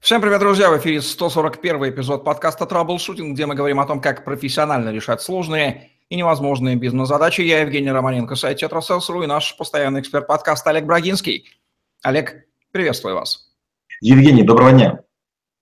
Всем привет, друзья! В эфире 141-й эпизод подкаста «Траблшутинг», где мы говорим о том, как профессионально решать сложные и невозможные бизнес-задачи. Я Евгений Романенко, сайт Тетрасенс.ру, и наш постоянный эксперт подкаста Олег Брагинский. Олег, приветствую вас. Евгений, доброго дня.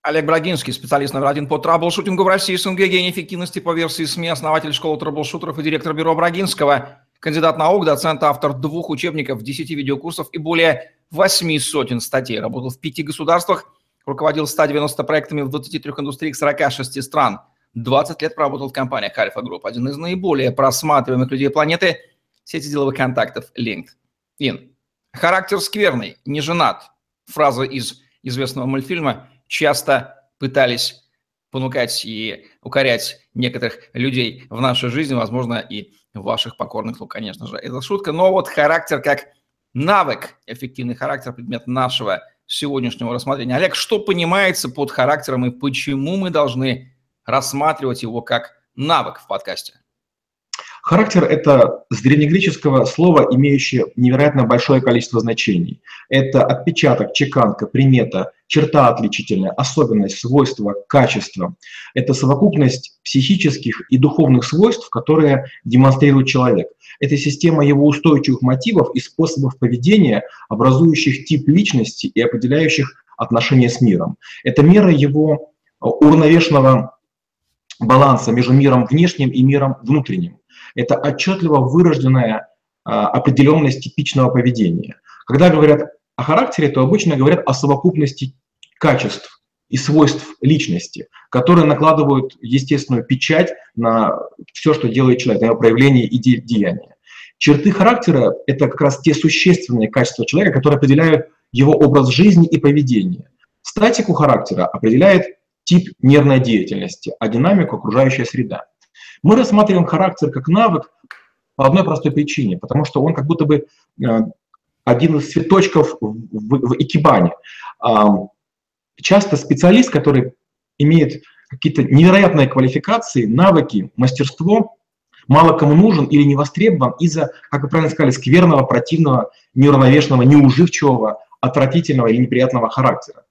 Олег Брагинский, специалист номер один по траблшутингу в России, СНГ, гений эффективности по версии СМИ, основатель школы траблшутеров и директор бюро Брагинского, кандидат наук, доцент, автор 2 учебников, 10 видеокурсов и более 800 статей. Работал в 5 государствах, руководил 190 проектами в 23 индустриях 46 стран. 20 лет проработал в компаниях Альфа-Групп. Один из наиболее просматриваемых людей планеты, сети деловых контактов LinkedIn. Характер скверный, не женат. Фраза из известного мультфильма часто пытались понукать и укорять некоторых людей в нашей жизни, возможно, и ваших покорных, ну, конечно же, это шутка. Но вот характер как навык, эффективный характер, предмет нашего сегодняшнего рассмотрения. Олег, что понимается под характером и почему мы должны рассматривать его как навык в подкасте? Характер – это с древнегреческого слова, имеющее невероятно большое количество значений. Это отпечаток, чеканка, примета, черта отличительная, особенность, свойство, качество. Это совокупность психических и духовных свойств, которые демонстрирует человек. Это система его устойчивых мотивов и способов поведения, образующих тип личности и определяющих отношения с миром. Это мера его уравновешенного баланса между миром внешним и миром внутренним. Это отчетливо выраженная определенность типичного поведения. Когда говорят о характере, то обычно говорят о совокупности качеств и свойств личности, которые накладывают естественную печать на все, что делает человек, на его проявление и деяние. Черты характера – это как раз те существенные качества человека, которые определяют его образ жизни и поведение. Статику характера определяет тип нервной деятельности, а динамику – окружающая среда. Мы рассматриваем характер как навык по одной простой причине, потому что он как будто бы один из цветочков в икебане. Часто специалист, который имеет какие-то невероятные квалификации, навыки, мастерство, мало кому нужен или не востребован из-за, как вы правильно сказали, скверного, противного, неуравновешенного, неуживчивого, отвратительного или неприятного характера.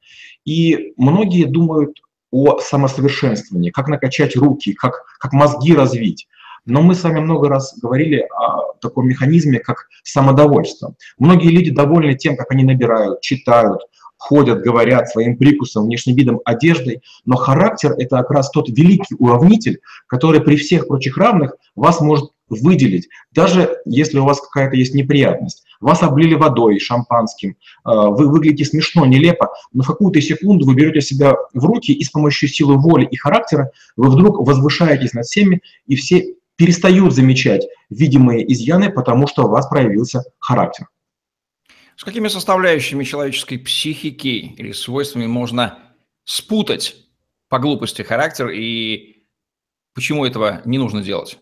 И многие думают о самосовершенствовании, как накачать руки, как мозги развить. Но мы с вами много раз говорили о таком механизме, как самодовольство. Многие люди довольны тем, как они набирают, читают, ходят, говорят своим прикусом, внешним видом, одеждой, но характер – это как раз тот великий уравнитель, который при всех прочих равных вас может выделить, даже если у вас какая-то есть неприятность. Вас облили водой, шампанским, вы выглядите смешно, нелепо, но в какую-то секунду вы берете себя в руки, и с помощью силы воли и характера вы вдруг возвышаетесь над всеми, и все перестают замечать видимые изъяны, потому что у вас проявился характер. С какими составляющими человеческой психики или свойствами можно спутать по глупости характер и почему этого не нужно делать?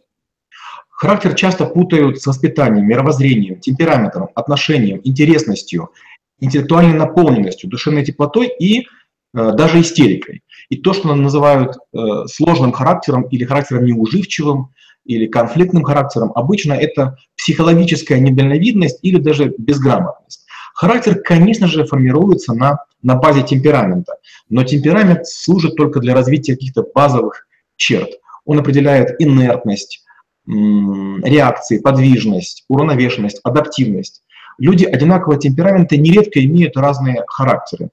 Характер часто путают с воспитанием, мировоззрением, темпераментом, отношением, интересностью, интеллектуальной наполненностью, душевной теплотой и даже истерикой. И то, что называют сложным характером или характером неуживчивым, или конфликтным характером, обычно это психологическая недальновидность или даже безграмотность. Характер, конечно же, формируется на базе темперамента, но темперамент служит только для развития каких-то базовых черт. Он определяет инертность, реакции, подвижность, уравновешенность, адаптивность. Люди одинакового темперамента нередко имеют разные характеры,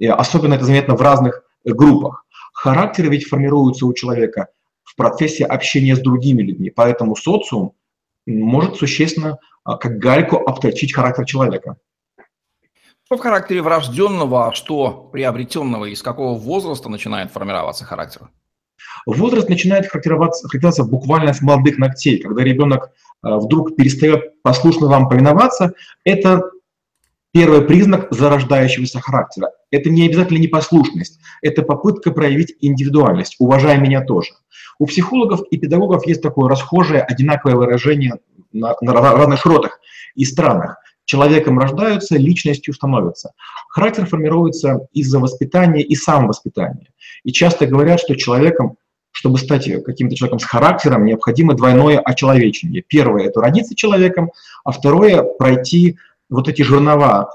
особенно это заметно в разных группах. Характеры ведь формируются у человека в процессе общения с другими людьми, поэтому социум может существенно, как гальку, обточить характер человека. Что в характере врожденного, а что приобретенного, и с какого возраста начинает формироваться характер? Возраст начинает характеризоваться буквально с молодых ногтей, когда ребенок вдруг перестает послушно вам повиноваться. Это первый признак зарождающегося характера. Это не обязательно непослушность, это попытка проявить индивидуальность, уважая меня тоже. У психологов и педагогов есть такое расхожее, одинаковое выражение на разных широтах и странах. Человеком рождаются, личностью становятся. Характер формируется из-за воспитания и самовоспитания. И часто говорят, что человеком, чтобы стать каким-то человеком с характером, необходимо двойное очеловечение. Первое – это родиться человеком, а второе – пройти вот эти жернова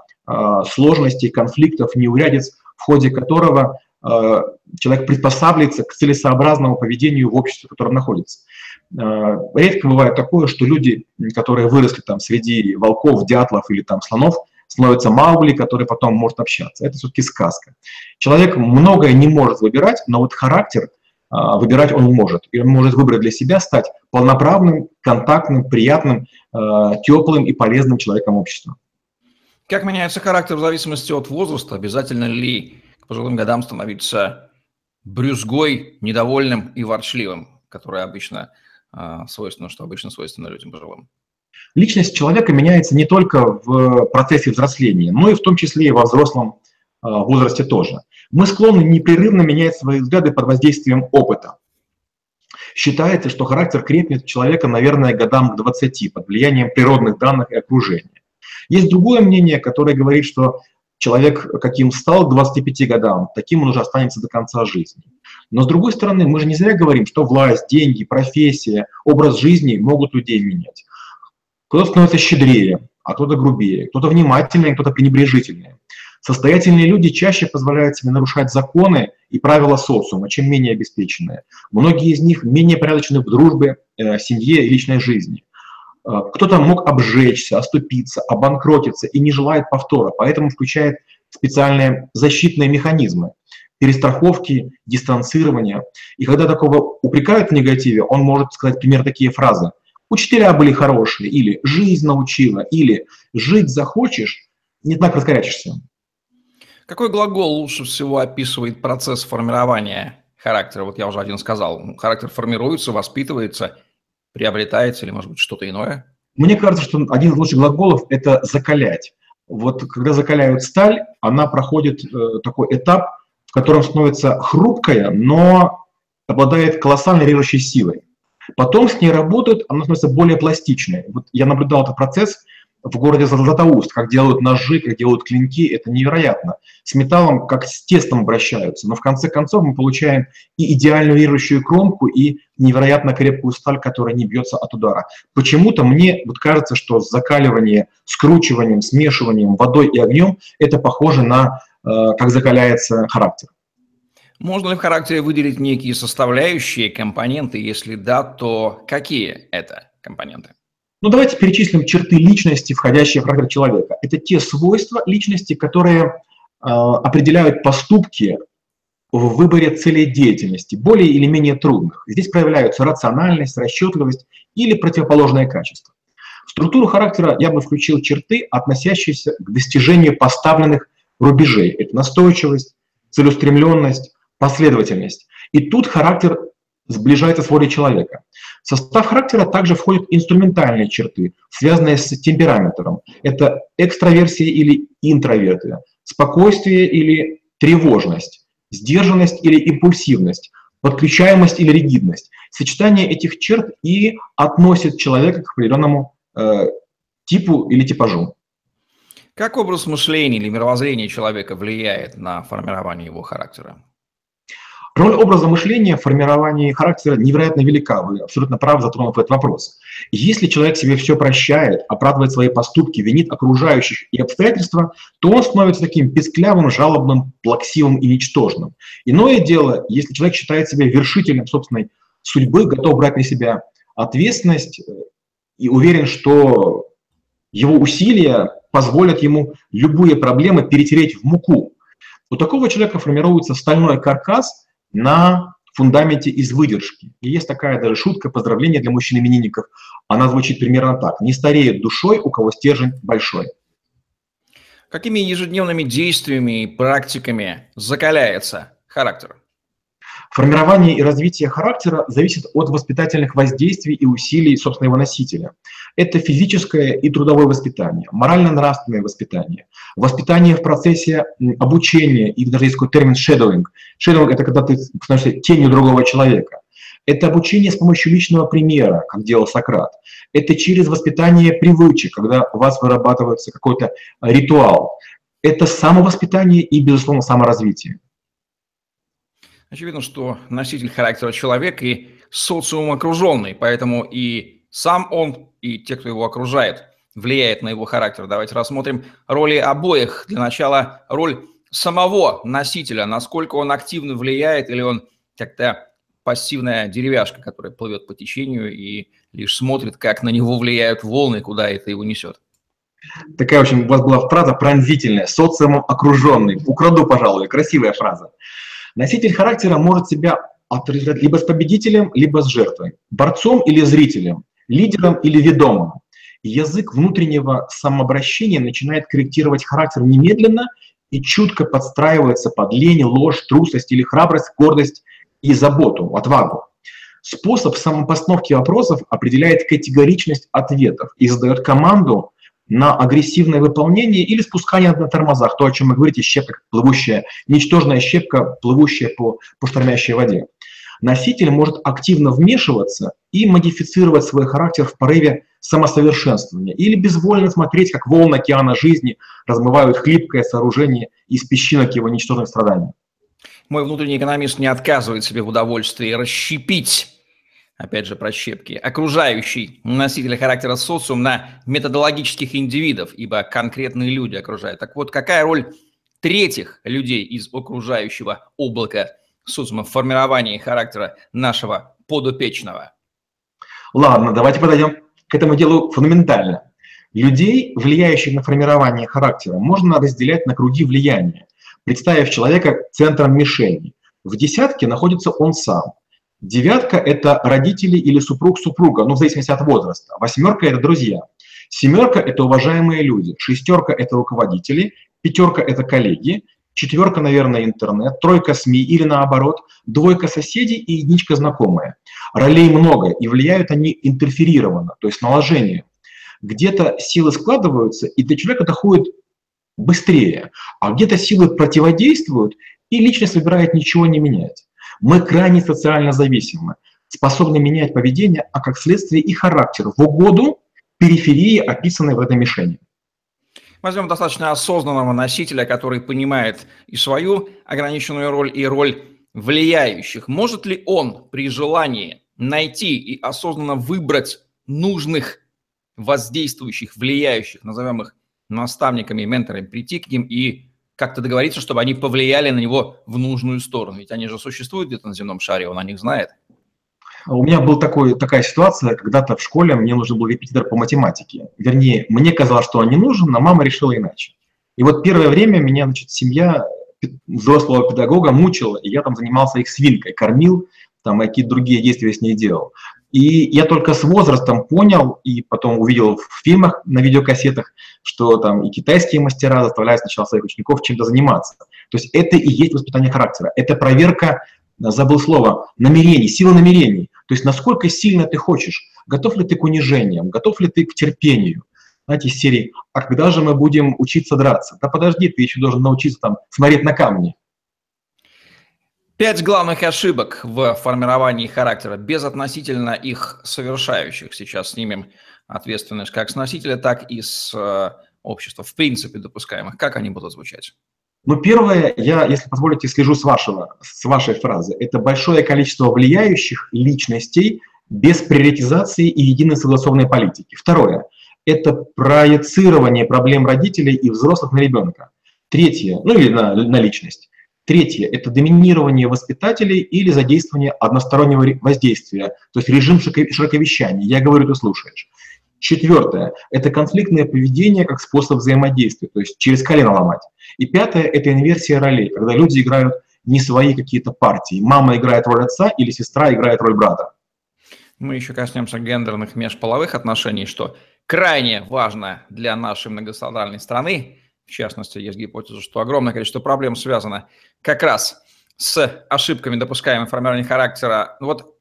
сложностей, конфликтов, неурядиц, в ходе которого человек приспосабливается к целесообразному поведению в обществе, в котором находится. Редко бывает такое, что люди, которые выросли там среди волков, дятлов или там слонов, становятся Маугли, который потом может общаться. Это все-таки сказка. Человек многое не может выбирать, но вот характер выбирать он может. И он может выбрать для себя стать полноправным, контактным, приятным, теплым и полезным человеком общества. Как меняется характер в зависимости от возраста? Обязательно ли к пожилым годам становиться брюзгой, недовольным и ворчливым, которое обычно свойственно, что обычно свойственно людям пожилым? Личность человека меняется не только в процессе взросления, но и в том числе и во взрослом возрасте тоже. Мы склонны непрерывно менять свои взгляды под воздействием опыта. Считается, что характер крепнет человека, наверное, годам к 20 под влиянием природных данных и окружения. Есть другое мнение, которое говорит, что человек, каким стал к 25 годам, таким он уже останется до конца жизни. Но с другой стороны, мы же не зря говорим, что власть, деньги, профессия, образ жизни могут людей менять. Кто-то становится щедрее, а кто-то грубее, кто-то внимательнее, кто-то пренебрежительнее. Состоятельные люди чаще позволяют себе нарушать законы и правила социума, чем менее обеспеченные. Многие из них менее порядочны в дружбе, семье и личной жизни. Кто-то мог обжечься, оступиться, обанкротиться и не желает повтора, поэтому включает специальные защитные механизмы, перестраховки, дистанцирования. И когда такого упрекают в негативе, он может сказать, например, такие фразы: «Учителя были хорошие», или «Жизнь научила», или «Жить захочешь, не так раскорячишься». Какой глагол лучше всего описывает процесс формирования характера? Вот я уже один сказал. Характер формируется, воспитывается, приобретается или, может быть, что-то иное? Мне кажется, что один из лучших глаголов – это «закалять». Вот когда закаляют сталь, она проходит такой этап, в котором становится хрупкая, но обладает колоссальной режущей силой. Потом с ней работают, она становится более пластичной. Вот я наблюдал этот процесс в городе Златоуст, как делают ножи, как делают клинки, это невероятно. С металлом как с тестом обращаются, но в конце концов мы получаем и идеальную режущую кромку, и невероятно крепкую сталь, которая не бьется от удара. Почему-то мне вот кажется, что закаливание, скручиванием, смешиванием водой и огнем это похоже на как закаляется характер. Можно ли в характере выделить некие составляющие, компоненты? Если да, то какие это компоненты? Ну, давайте перечислим черты личности, входящие в характер человека. Это те свойства личности, которые определяют поступки в выборе целей деятельности, более или менее трудных. Здесь проявляются рациональность, расчетливость или противоположное качество. В структуру характера я бы включил черты, относящиеся к достижению поставленных рубежей. Это настойчивость, целеустремленность, последовательность. И тут характер сближается с волей человека. В состав характера также входят инструментальные черты, связанные с темпераментом. Это экстраверсия или интроверсия, спокойствие или тревожность, сдержанность или импульсивность, подключаемость или ригидность. Сочетание этих черт и относит человека к определенному типу или типажу. Как образ мышления или мировоззрение человека влияет на формирование его характера? Роль образа мышления в формировании характера невероятно велика, вы абсолютно правы, затронув этот вопрос. Если человек себе все прощает, оправдывает свои поступки, винит окружающих и обстоятельства, то он становится таким песклявым, жалобным, плаксивым и ничтожным. Иное дело, если человек считает себя вершителем собственной судьбы, готов брать на себя ответственность и уверен, что его усилия позволят ему любые проблемы перетереть в муку. У такого человека формируется стальной каркас на фундаменте из выдержки. И есть такая даже шутка, поздравление для мужчин-именинников. Она звучит примерно так. «Не стареет душой, у кого стержень большой». Какими ежедневными действиями и практиками закаляется характер? Формирование и развитие характера зависит от воспитательных воздействий и усилий собственного носителя. Это физическое и трудовое воспитание, морально-нравственное воспитание, воспитание в процессе обучения, и даже есть такой термин «шедоинг». «Шедоинг» — это когда ты становишься тенью другого человека. Это обучение с помощью личного примера, как делал Сократ. Это через воспитание привычек, когда у вас вырабатывается какой-то ритуал. Это самовоспитание и, безусловно, саморазвитие. Очевидно, что носитель характера человек и социум окруженный, поэтому и сам он, и те, кто его окружает, влияет на его характер. Давайте рассмотрим роли обоих. Для начала роль самого носителя, насколько он активно влияет или он как-то пассивная деревяшка, которая плывет по течению и лишь смотрит, как на него влияют волны, куда это его несет. Такая, в общем, у вас была фраза пронзительная, социумом окруженный. Украду, пожалуй, красивая фраза. Носитель характера может себя отражать либо с победителем, либо с жертвой, борцом или зрителем, лидером или ведомым. Язык внутреннего самообращения начинает корректировать характер немедленно и чутко подстраивается под лень, ложь, трусость или храбрость, гордость и заботу, отвагу. Способ самопостановки вопросов определяет категоричность ответов и задает команду на агрессивное выполнение или спускание на тормозах, то, о чем вы говорите, щепка плывущая, ничтожная щепка, плывущая по штормящей воде. Носитель может активно вмешиваться и модифицировать свой характер в порыве самосовершенствования или безвольно смотреть, как волны океана жизни размывают хлипкое сооружение из песчинок его ничтожных страданий. Мой внутренний экономист не отказывает себе в удовольствии расщепить, опять же про щепки, окружающий носителя характера социум на методологических индивидов, ибо конкретные люди окружают. Так вот, какая роль третьих людей из окружающего облака социума в формировании характера нашего подопечного? Ладно, давайте подойдем к этому делу фундаментально. Людей, влияющих на формирование характера, можно разделять на круги влияния, представив человека центром мишени. В десятке находится он сам. Девятка – это родители или супруг супруга, ну, в зависимости от возраста. Восьмерка – это друзья. Семерка – это уважаемые люди. Шестерка – это руководители. Пятерка – это коллеги. Четверка, наверное, интернет. Тройка – СМИ или наоборот. Двойка – соседи и единичка – знакомые. Ролей много, и влияют они интерферированно, то есть наложением. Где-то силы складываются, и до человека доходит быстрее, а где-то силы противодействуют, и личность выбирает ничего не менять. Мы крайне социально зависимы, способны менять поведение, а как следствие и характер в угоду периферии, описанной в этой мишени. Возьмем достаточно осознанного носителя, который понимает и свою ограниченную роль, и роль влияющих. Может ли он при желании найти и осознанно выбрать нужных воздействующих, влияющих, назовем их, наставниками, менторами, прийти к ним и как-то договориться, чтобы они повлияли на него в нужную сторону? Ведь они же существуют где-то на земном шаре, он о них знает. У меня была такая ситуация, когда-то в школе мне нужен был репетитор по математике. Вернее, мне казалось, что он не нужен, а мама решила иначе. И вот первое время меня, значит, семья взрослого педагога мучила, и я там занимался их свинкой, кормил, там какие-то другие действия с ней делал. И я только с возрастом понял, и потом увидел в фильмах, на видеокассетах, что там и китайские мастера заставляют сначала своих учеников чем-то заниматься. То есть это и есть воспитание характера. Это проверка, забыл слово, намерений, силы намерений. То есть насколько сильно ты хочешь, готов ли ты к унижениям, готов ли ты к терпению. Знаете, из серии «А когда же мы будем учиться драться?» Да подожди, ты еще должен научиться там смотреть на камни. 5 главных ошибок в формировании характера, безотносительно их совершающих. Сейчас снимем ответственность как с носителя, так и с общества, в принципе, допускаемых. Как они будут звучать? Ну, первое, я, если позволите, слежу с вашей фразы. Это большое количество влияющих личностей без приоритизации и единой согласованной политики. Второе, это проецирование проблем родителей и взрослых на ребенка. Третье, ну или на личность. Третье – это доминирование воспитателей или задействование одностороннего воздействия, то есть режим широковещания. Я говорю, ты слушаешь. Четвертое – это конфликтное поведение как способ взаимодействия, то есть через колено ломать. И пятое – это инверсия ролей, когда люди играют не свои какие-то партии. Мама играет роль отца или сестра играет роль брата. Мы еще коснемся гендерных межполовых отношений, что крайне важно для нашей многострадальной страны. В частности, есть гипотеза, что огромное количество проблем связано как раз с ошибками, допускаемыми формирования характера. Вот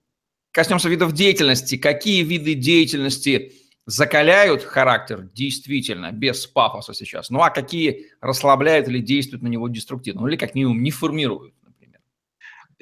коснемся видов деятельности. Какие виды деятельности закаляют характер действительно, без пафоса сейчас? Ну а какие расслабляют или действуют на него деструктивно? Ну или как минимум не формируют, например?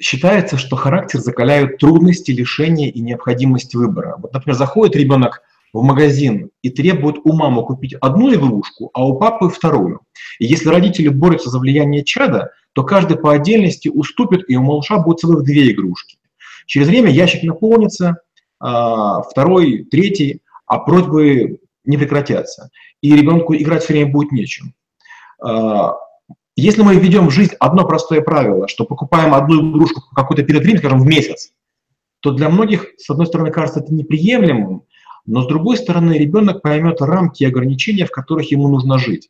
Считается, что характер закаляют трудности, лишения и необходимость выбора. Вот, например, заходит ребенок в магазин и требует у мамы купить одну игрушку, а у папы вторую. И если родители борются за влияние чада, то каждый по отдельности уступит, и у малыша будет целых 2 игрушки. Через время ящик наполнится, второй, третий, а просьбы не прекратятся. И ребенку играть все время будет нечем. Если мы введем в жизнь одно простое правило, что покупаем одну игрушку в какой-то период времени, скажем, в месяц, то для многих, с одной стороны, кажется это неприемлемым, но с другой стороны, ребенок поймет рамки и ограничения, в которых ему нужно жить.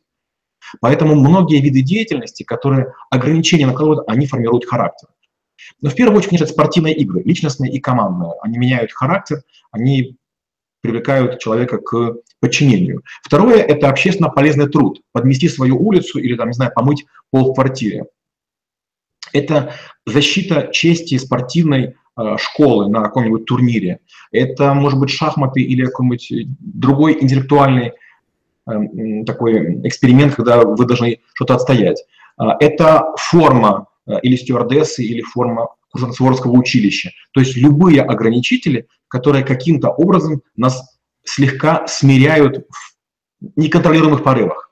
Поэтому многие виды деятельности, которые ограничения накладывают, они формируют характер. Но в первую очередь, конечно, это спортивные игры, личностные и командные. Они меняют характер, они привлекают человека к подчинению. Второе – это общественно полезный труд. Подмести свою улицу или, там, не знаю, помыть пол в квартире. Это защита чести спортивной школы на каком-нибудь турнире. Это, может быть, шахматы или какой-нибудь другой интеллектуальный такой эксперимент, когда вы должны что-то отстоять. Это форма или стюардессы, или форма Курск-Суворовского училища. То есть любые ограничители, которые каким-то образом нас слегка смиряют в неконтролируемых порывах.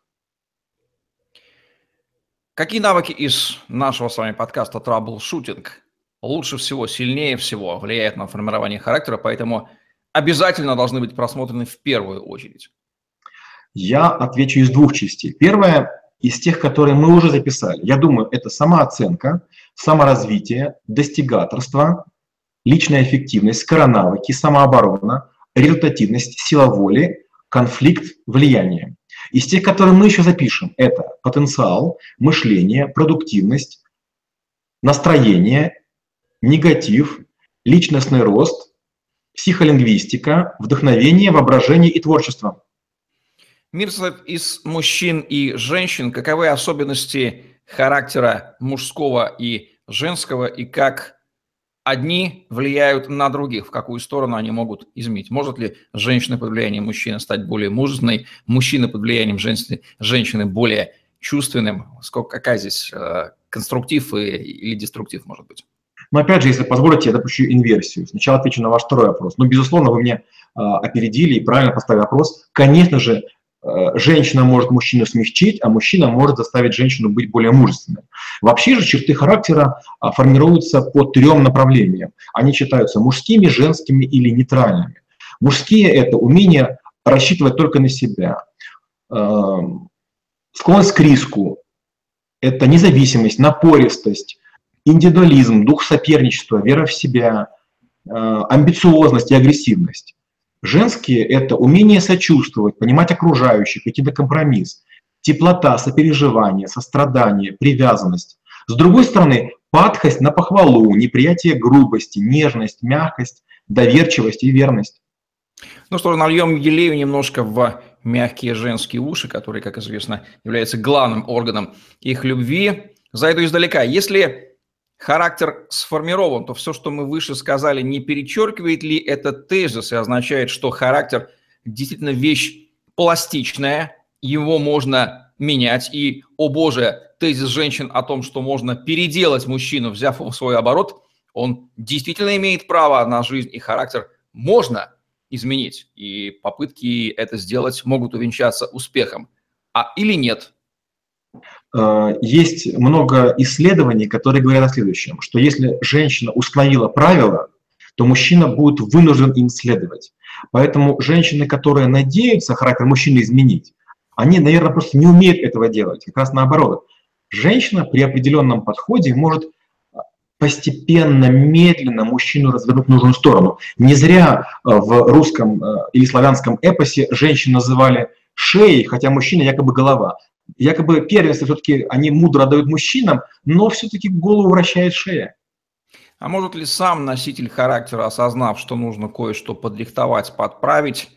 Какие навыки из нашего с вами подкаста «Траблшутинг» лучше всего, сильнее всего влияют на формирование характера, поэтому обязательно должны быть просмотрены в первую очередь? Я отвечу из двух частей. Первое – из тех, которые мы уже записали. Я думаю, это самооценка, саморазвитие, достигаторство, личная эффективность, скоронавыки, самооборона, результативность, сила воли, конфликт, влияние. Из тех, которые мы еще запишем, это потенциал, мышление, продуктивность, настроение, негатив, личностный рост, психолингвистика, вдохновение, воображение и творчество. Мирсов, из мужчин и женщин, каковы особенности характера мужского и женского, и как одни влияют на других, в какую сторону они могут изменить? Может ли женщина под влиянием мужчины стать более мужественной, мужчина под влиянием женщины более чувственным? Какая здесь конструктив или деструктив может быть? Но опять же, если позволите, я допущу инверсию. Сначала отвечу на ваш второй вопрос. Ну, безусловно, вы меня опередили и правильно поставили вопрос. Конечно же, женщина может мужчину смягчить, а мужчина может заставить женщину быть более мужественной. Вообще же черты характера формируются по трем направлениям. Они считаются мужскими, женскими или нейтральными. Мужские – это умение рассчитывать только на себя, склонность к риску, это независимость, напористость, индивидуализм, дух соперничества, вера в себя, амбициозность и агрессивность. Женские – это умение сочувствовать, понимать окружающих, идти на компромисс, теплота, сопереживание, сострадание, привязанность. С другой стороны, падкость на похвалу, неприятие грубости, нежность, мягкость, доверчивость и верность. Ну что ж, нальем елею немножко в мягкие женские уши, которые, как известно, являются главным органом их любви. Зайду издалека. Если характер сформирован, то все, что мы выше сказали, не перечеркивает ли это тезис и означает, что характер действительно вещь пластичная, его можно менять. И, о боже, тезис женщин о том, что можно переделать мужчину, взяв его в свой оборот, он действительно имеет право на жизнь, и характер можно изменить. И попытки это сделать могут увенчаться успехом. А или нет? Есть много исследований, которые говорят о следующем, что если женщина установила правила, то мужчина будет вынужден им следовать. Поэтому женщины, которые надеются характер мужчины изменить, они, наверное, просто не умеют этого делать. Как раз наоборот. Женщина при определенном подходе может постепенно, медленно мужчину развернуть в нужную сторону. Не зря в русском или славянском эпосе женщин называли шеей, хотя мужчина якобы голова. Якобы первенство все-таки они мудро отдают мужчинам, но все-таки голову вращает шея. А может ли сам носитель характера, осознав, что нужно кое-что подрихтовать, подправить,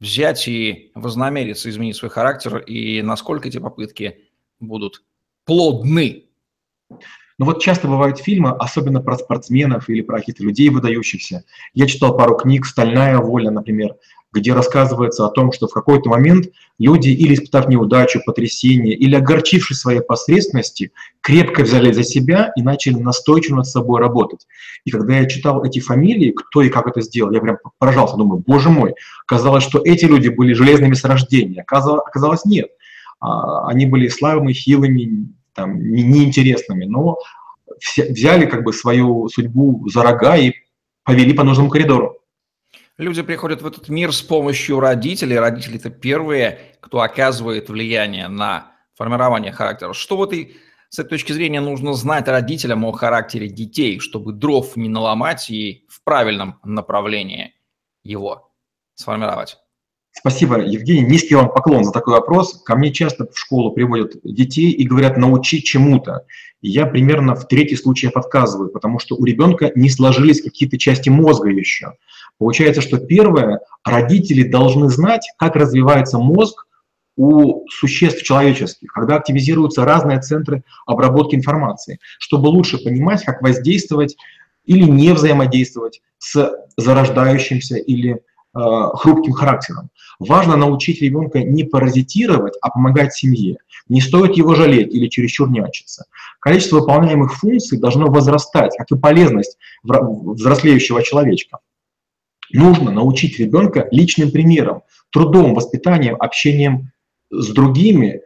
взять и вознамериться изменить свой характер, и насколько эти попытки будут плодны? Ну вот часто бывают фильмы, особенно про спортсменов или про каких-то людей выдающихся. Я читал пару книг «Стальная воля», например, где рассказывается о том, что в какой-то момент люди, или испытав неудачу, потрясение, или огорчившись своей посредственности, крепко взяли за себя и начали настойчиво над собой работать. И когда я читал эти фамилии, кто и как это сделал, я прям поражался, думаю, боже мой, казалось, что эти люди были железными с рождения, оказалось, нет. Они были слабыми, хилыми, там, неинтересными, но все взяли как бы свою судьбу за рога и повели по нужному коридору. Люди приходят в этот мир с помощью родителей. Родители – это первые, кто оказывает влияние на формирование характера. Что вот и с этой точки зрения нужно знать родителям о характере детей, чтобы дров не наломать и в правильном направлении его сформировать? Спасибо, Евгений. Низкий вам поклон за такой вопрос. Ко мне часто в школу приводят детей и говорят «научи чему-то». И я примерно в трети случаев отказываю, потому что у ребенка не сложились какие-то части мозга еще. Получается, что первое, родители должны знать, как развивается мозг у существ человеческих, когда активизируются разные центры обработки информации, чтобы лучше понимать, как воздействовать или не взаимодействовать с зарождающимся или хрупким характером. Важно научить ребенка не паразитировать, а помогать семье. Не стоит его жалеть или чересчур нянчиться. Количество выполняемых функций должно возрастать, как и полезность взрослеющего человечка. Нужно научить ребенка личным примером, трудом, воспитанием, общением с другими,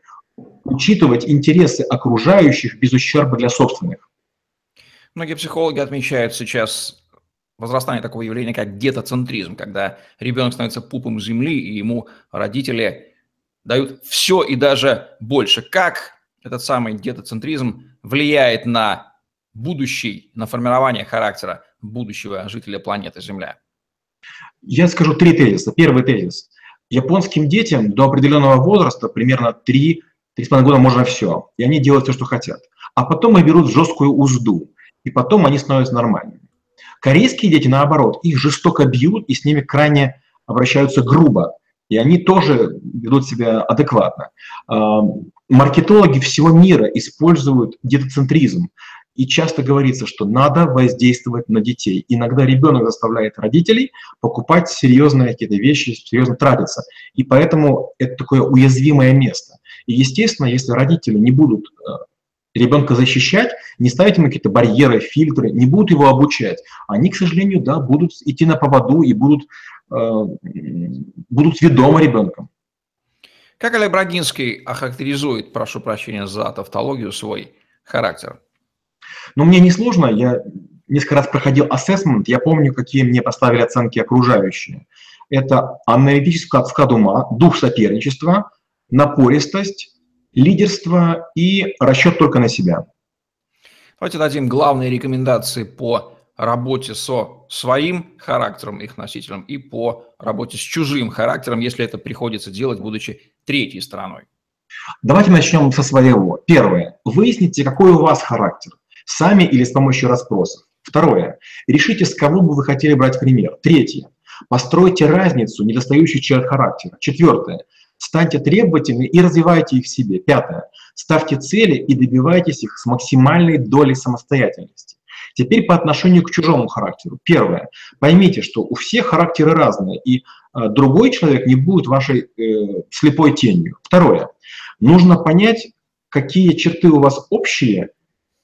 учитывать интересы окружающих без ущерба для собственных. Многие психологи отмечают сейчас возрастание такого явления, как детоцентризм, когда ребенок становится пупом земли, и ему родители дают все и даже больше. Как этот самый детоцентризм влияет на будущий, на формирование характера будущего жителя планеты Земля? Я скажу три тезиса. Первый тезис. Японским детям до определенного возраста, примерно 3-3,5 года, можно все. И они делают все, что хотят. А потом они берут жесткую узду, и потом они становятся нормальными. Корейские дети, наоборот, их жестоко бьют и с ними крайне обращаются грубо. И они тоже ведут себя адекватно. Маркетологи всего мира используют детоцентризм. И часто говорится, что надо воздействовать на детей. Иногда ребенок заставляет родителей покупать серьезные какие-то вещи, серьезно тратиться. И поэтому это такое уязвимое место. И, естественно, если родители не будут ребенка защищать, не ставить ему какие-то барьеры, фильтры, не будут его обучать, они, к сожалению, да, будут идти на поводу и будут ведомы ребенком. Как Олег Брагинский охарактеризует, прошу прощения за тавтологию, свой характер? Ну, мне несложно, я несколько раз проходил ассессмент, я помню, какие мне поставили оценки окружающие. Это аналитическая склад ума, дух соперничества, напористость, лидерство и расчет только на себя. Давайте дадим главные рекомендации по работе со своим характером, их носителем, и по работе с чужим характером, если это приходится делать, будучи третьей стороной. Давайте начнем со своего. Первое. Выясните, какой у вас характер, сами или с помощью расспросов. Второе. Решите, с кого бы вы хотели брать пример. Третье. Постройте разницу недостающих черт характера. Четвертое. Станьте требовательны и развивайте их в себе. Пятое. Ставьте цели и добивайтесь их с максимальной долей самостоятельности. Теперь по отношению к чужому характеру. Первое. Поймите, что у всех характеры разные, и другой человек не будет вашей слепой тенью. Второе. Нужно понять, какие черты у вас общие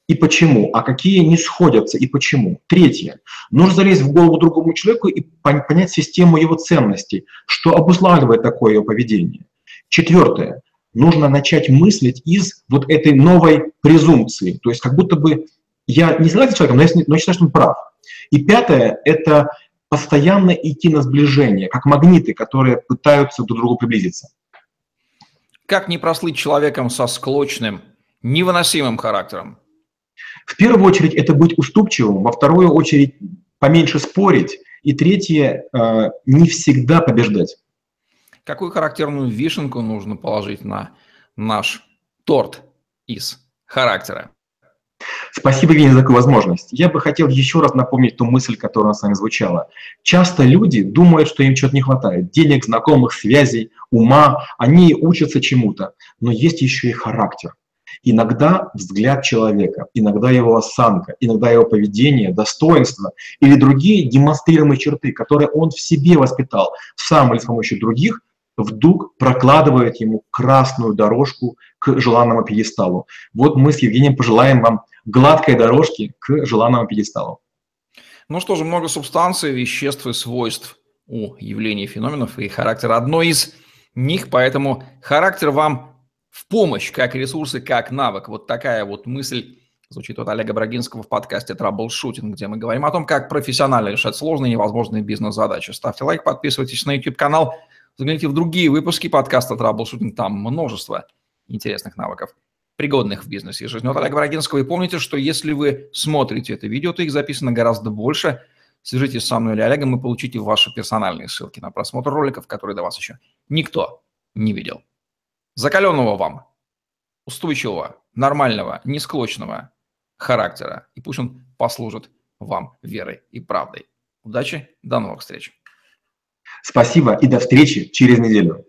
и почему, а какие не сходятся и почему. Третье. Нужно залезть в голову другому человеку и понять систему его ценностей, что обуславливает такое его поведение. Четвертое. Нужно начать мыслить из вот этой новой презумпции. То есть как будто бы я не согласен с человеком, но я считаю, что он прав. И пятое – это постоянно идти на сближение, как магниты, которые пытаются друг к другу приблизиться. Как не прослыть человеком со склочным, невыносимым характером? В первую очередь это быть уступчивым, во вторую очередь поменьше спорить, и третье – не всегда побеждать. Какую характерную вишенку нужно положить на наш торт из характера? Спасибо, Евгений, за такую возможность. Я бы хотел еще раз напомнить ту мысль, которая у нас с вами звучала. Часто люди думают, что им чего-то не хватает. Денег, знакомых, связей, ума. Они учатся чему-то. Но есть еще и характер. Иногда взгляд человека, иногда его осанка, иногда его поведение, достоинство или другие демонстрируемые черты, которые он в себе воспитал, сам или с помощью других, вдруг прокладывает ему красную дорожку к желанному пьедесталу. Вот мы с Евгением пожелаем вам гладкой дорожки к желанному пьедесталу. Ну что же, много субстанций, веществ и свойств у явлений и феноменов, и характер одной из них, поэтому характер вам в помощь, как ресурсы, как навык. Вот такая вот мысль звучит от Олега Брагинского в подкасте «Траблшутинг», где мы говорим о том, как профессионально решать сложные и невозможные бизнес-задачи. Ставьте лайк, подписывайтесь на YouTube-канал, загляните в другие выпуски подкаста «Траблшутинг», там множество интересных навыков, пригодных в бизнесе. Жизнь от Олега Брагинского. И помните, что если вы смотрите это видео, то их записано гораздо больше. Свяжитесь со мной или Олегом и получите ваши персональные ссылки на просмотр роликов, которые до вас еще никто не видел. Закаленного вам, устойчивого, нормального, несклочного характера. И пусть он послужит вам верой и правдой. Удачи, до новых встреч. Спасибо и до встречи через неделю.